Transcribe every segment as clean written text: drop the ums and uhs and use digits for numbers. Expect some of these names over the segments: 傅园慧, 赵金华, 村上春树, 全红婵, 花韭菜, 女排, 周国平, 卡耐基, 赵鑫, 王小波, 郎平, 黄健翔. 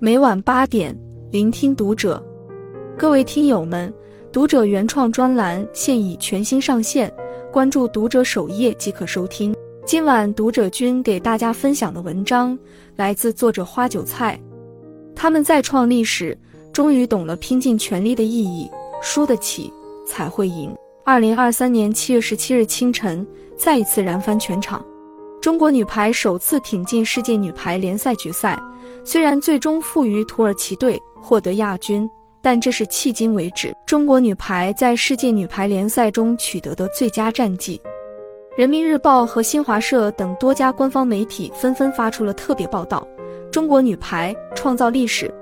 每晚8点，聆听读者。各位听友们，读者原创专栏现已全新上线，关注读者首页即可收听。今晚读者君给大家分享的文章来自作者花韭菜。他们再创历史，终于懂了拼尽全力的意义，输得起才会赢。2023年7月17日清晨，再一次燃翻全场。中国女排首次挺进世界女排联赛决赛，虽然最终负于土耳其队获得亚军，但这是迄今为止中国女排在世界女排联赛中取得的最佳战绩。人民日报和新华社等多家官方媒体纷纷发出了特别报道，中国女排创造历史。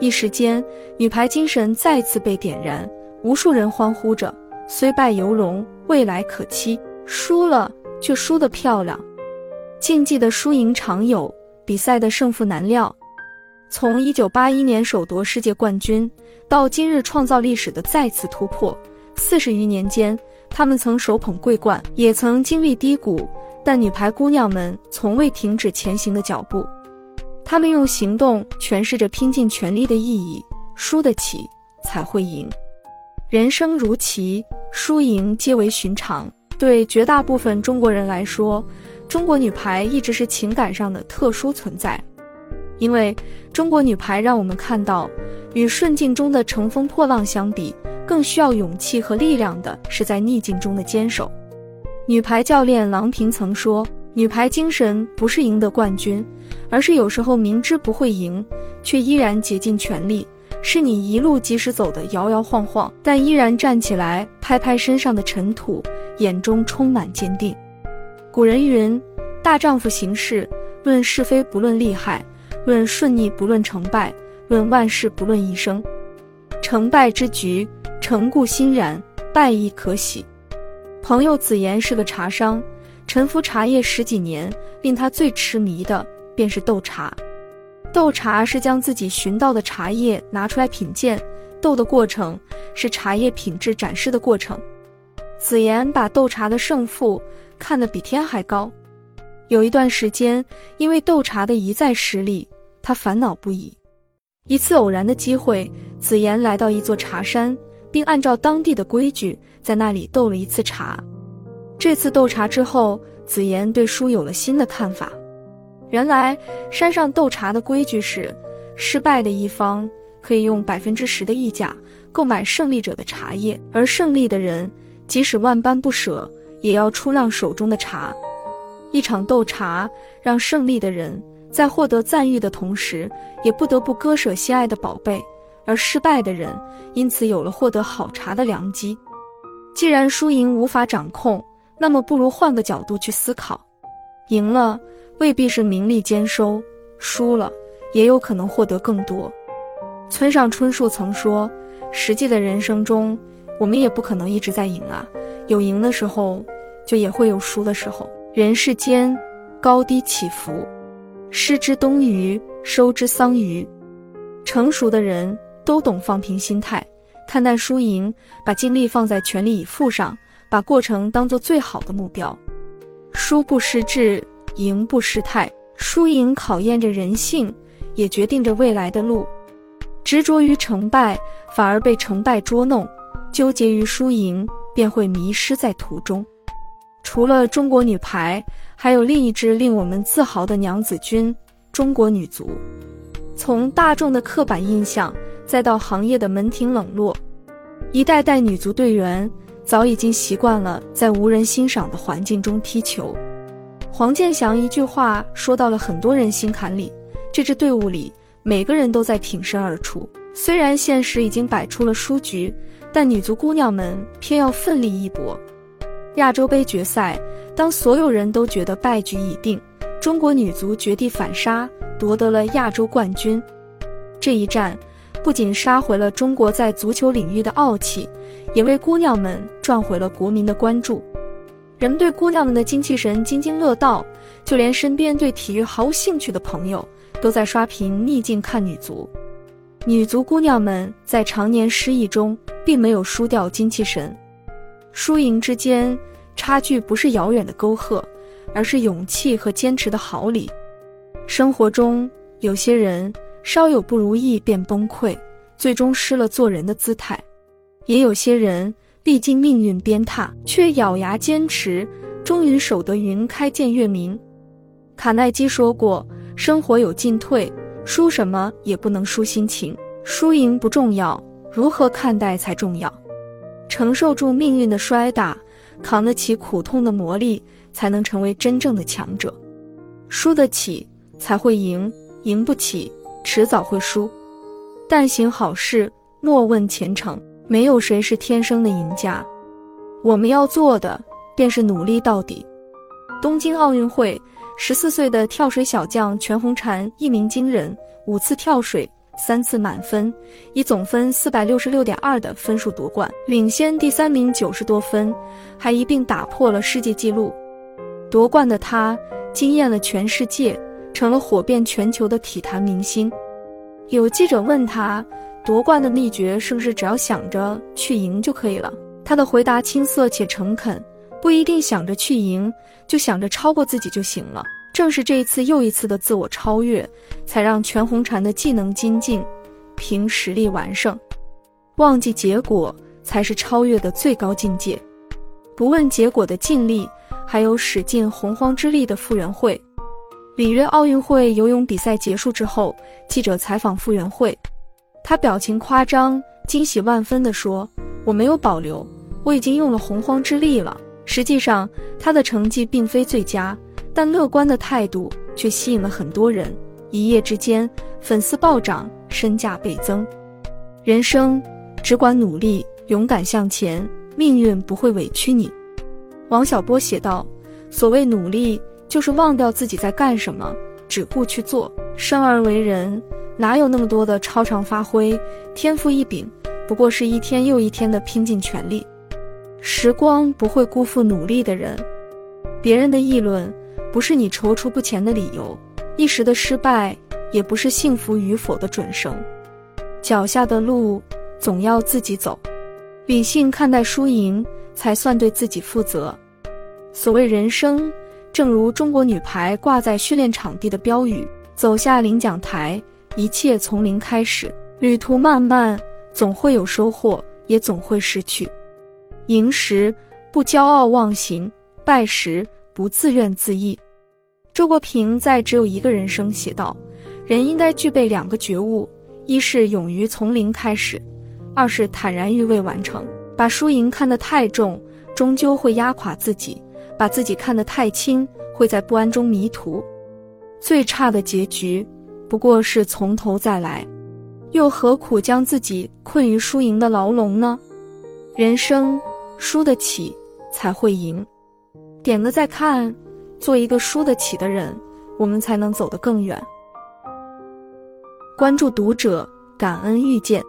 一时间，女排精神再次被点燃，无数人欢呼着，虽败犹荣，未来可期，输了却输得漂亮。竞技的输赢常有，比赛的胜负难料。从1981年首夺世界冠军到今日创造历史的再次突破，40余年间，他们曾手捧桂冠，也曾经历低谷，但女排姑娘们从未停止前行的脚步。她们用行动诠释着拼尽全力的意义，输得起才会赢。人生如棋，输赢皆为寻常。对绝大部分中国人来说，中国女排一直是情感上的特殊存在，因为中国女排让我们看到，与顺境中的乘风破浪相比，更需要勇气和力量的是在逆境中的坚守。女排教练郎平曾说，女排精神不是赢得冠军，而是有时候明知不会赢，却依然竭尽全力，是你一路即使走得摇摇晃晃，但依然站起来，拍拍身上的尘土，眼中充满坚定。古人云，大丈夫行事，论是非不论利害，论顺逆不论成败，论万事不论一生。成败之局，成固欣然，败亦可喜。朋友子言是个茶商，沉浮茶叶十几年，令他最痴迷的便是斗茶。斗茶是将自己寻到的茶叶拿出来品鉴，斗的过程是茶叶品质展示的过程。子言把斗茶的胜负看得比天还高。有一段时间，因为斗茶的一再失利，他烦恼不已。一次偶然的机会，子言来到一座茶山，并按照当地的规矩在那里斗了一次茶。这次斗茶之后，子言对输有了新的看法。原来山上斗茶的规矩是，失败的一方可以用 10% 的溢价购买胜利者的茶叶，而胜利的人即使万般不舍，也要出让手中的茶。一场斗茶让胜利的人在获得赞誉的同时，也不得不割舍心爱的宝贝，而失败的人因此有了获得好茶的良机。既然输赢无法掌控，那么不如换个角度去思考。赢了未必是名利兼收，输了也有可能获得更多。村上春树曾说，实际的人生中，我们也不可能一直在赢啊，有赢的时候，就也会有输的时候。人世间高低起伏，失之东隅，收之桑榆。成熟的人都懂放平心态，看淡输赢，把精力放在全力以赴上，把过程当作最好的目标。输不失志，赢不失态，输赢考验着人性，也决定着未来的路。执着于成败，反而被成败捉弄；纠结于输赢，便会迷失在途中。除了中国女排，还有另一支令我们自豪的娘子军——中国女足。从大众的刻板印象，再到行业的门庭冷落，一代代女足队员早已经习惯了在无人欣赏的环境中踢球。黄健翔一句话说到了很多人心坎里，这支队伍里每个人都在挺身而出。虽然现实已经摆出了输局，但女足姑娘们偏要奋力一搏。亚洲杯决赛，当所有人都觉得败局已定，中国女足绝地反杀，夺得了亚洲冠军。这一战不仅杀回了中国在足球领域的傲气，也为姑娘们赚回了国民的关注。人们对姑娘们的精气神津津乐道，就连身边对体育毫无兴趣的朋友都在刷屏逆境看女足。女足姑娘们在常年失意中并没有输掉精气神。输赢之间差距不是遥远的沟壑，而是勇气和坚持的毫厘。生活中有些人稍有不如意便崩溃，最终失了做人的姿态。也有些人历尽命运鞭挞，却咬牙坚持，终于守得云开见月明。卡耐基说过，生活有进退，输什么也不能输心情，输赢不重要，如何看待才重要。承受住命运的摔打，扛得起苦痛的磨砺，才能成为真正的强者。输得起才会赢，赢不起迟早会输。但行好事，莫问前程，没有谁是天生的赢家。我们要做的便是努力到底。东京奥运会，14岁的跳水小将全红婵一鸣惊人，5次跳水3次满分，以总分 466.2 的分数夺冠，领先第三名90多分，还一并打破了世界纪录。夺冠的她惊艳了全世界，成了火遍全球的体坛明星。有记者问她，夺冠的秘诀是不是只要想着去赢就可以了？她的回答青涩且诚恳，不一定想着去赢，就想着超过自己就行了。正是这一次又一次的自我超越，才让全红婵的技能精进，凭实力完胜。忘记结果才是超越的最高境界。不问结果的尽力，还有使尽洪荒之力的傅园慧。里约奥运会游泳比赛结束之后，记者采访傅园慧，她表情夸张，惊喜万分地说：“我没有保留，我已经用了洪荒之力了。”实际上，她的成绩并非最佳。但乐观的态度却吸引了很多人，一夜之间粉丝暴涨，身价倍增。人生只管努力，勇敢向前，命运不会委屈你。王小波写道，所谓努力，就是忘掉自己在干什么，只顾去做。生而为人，哪有那么多的超常发挥，天赋异禀，不过是一天又一天的拼尽全力。时光不会辜负努力的人。别人的议论不是你踌躇不前的理由，一时的失败也不是幸福与否的准绳。脚下的路总要自己走，理性看待输赢，才算对自己负责。所谓人生，正如中国女排挂在训练场地的标语：走下领奖台，一切从零开始。旅途漫漫，总会有收获，也总会失去。赢时不骄傲忘形，败时不自怨自艾。周国平在《只有一个人生》写道，人应该具备两个觉悟，一是勇于从零开始，二是坦然于未完成。把输赢看得太重，终究会压垮自己；把自己看得太轻，会在不安中迷途。最差的结局不过是从头再来，又何苦将自己困于输赢的牢笼呢？人生输得起才会赢。点个再看，做一个输得起的人，我们才能走得更远。关注读者，感恩遇见。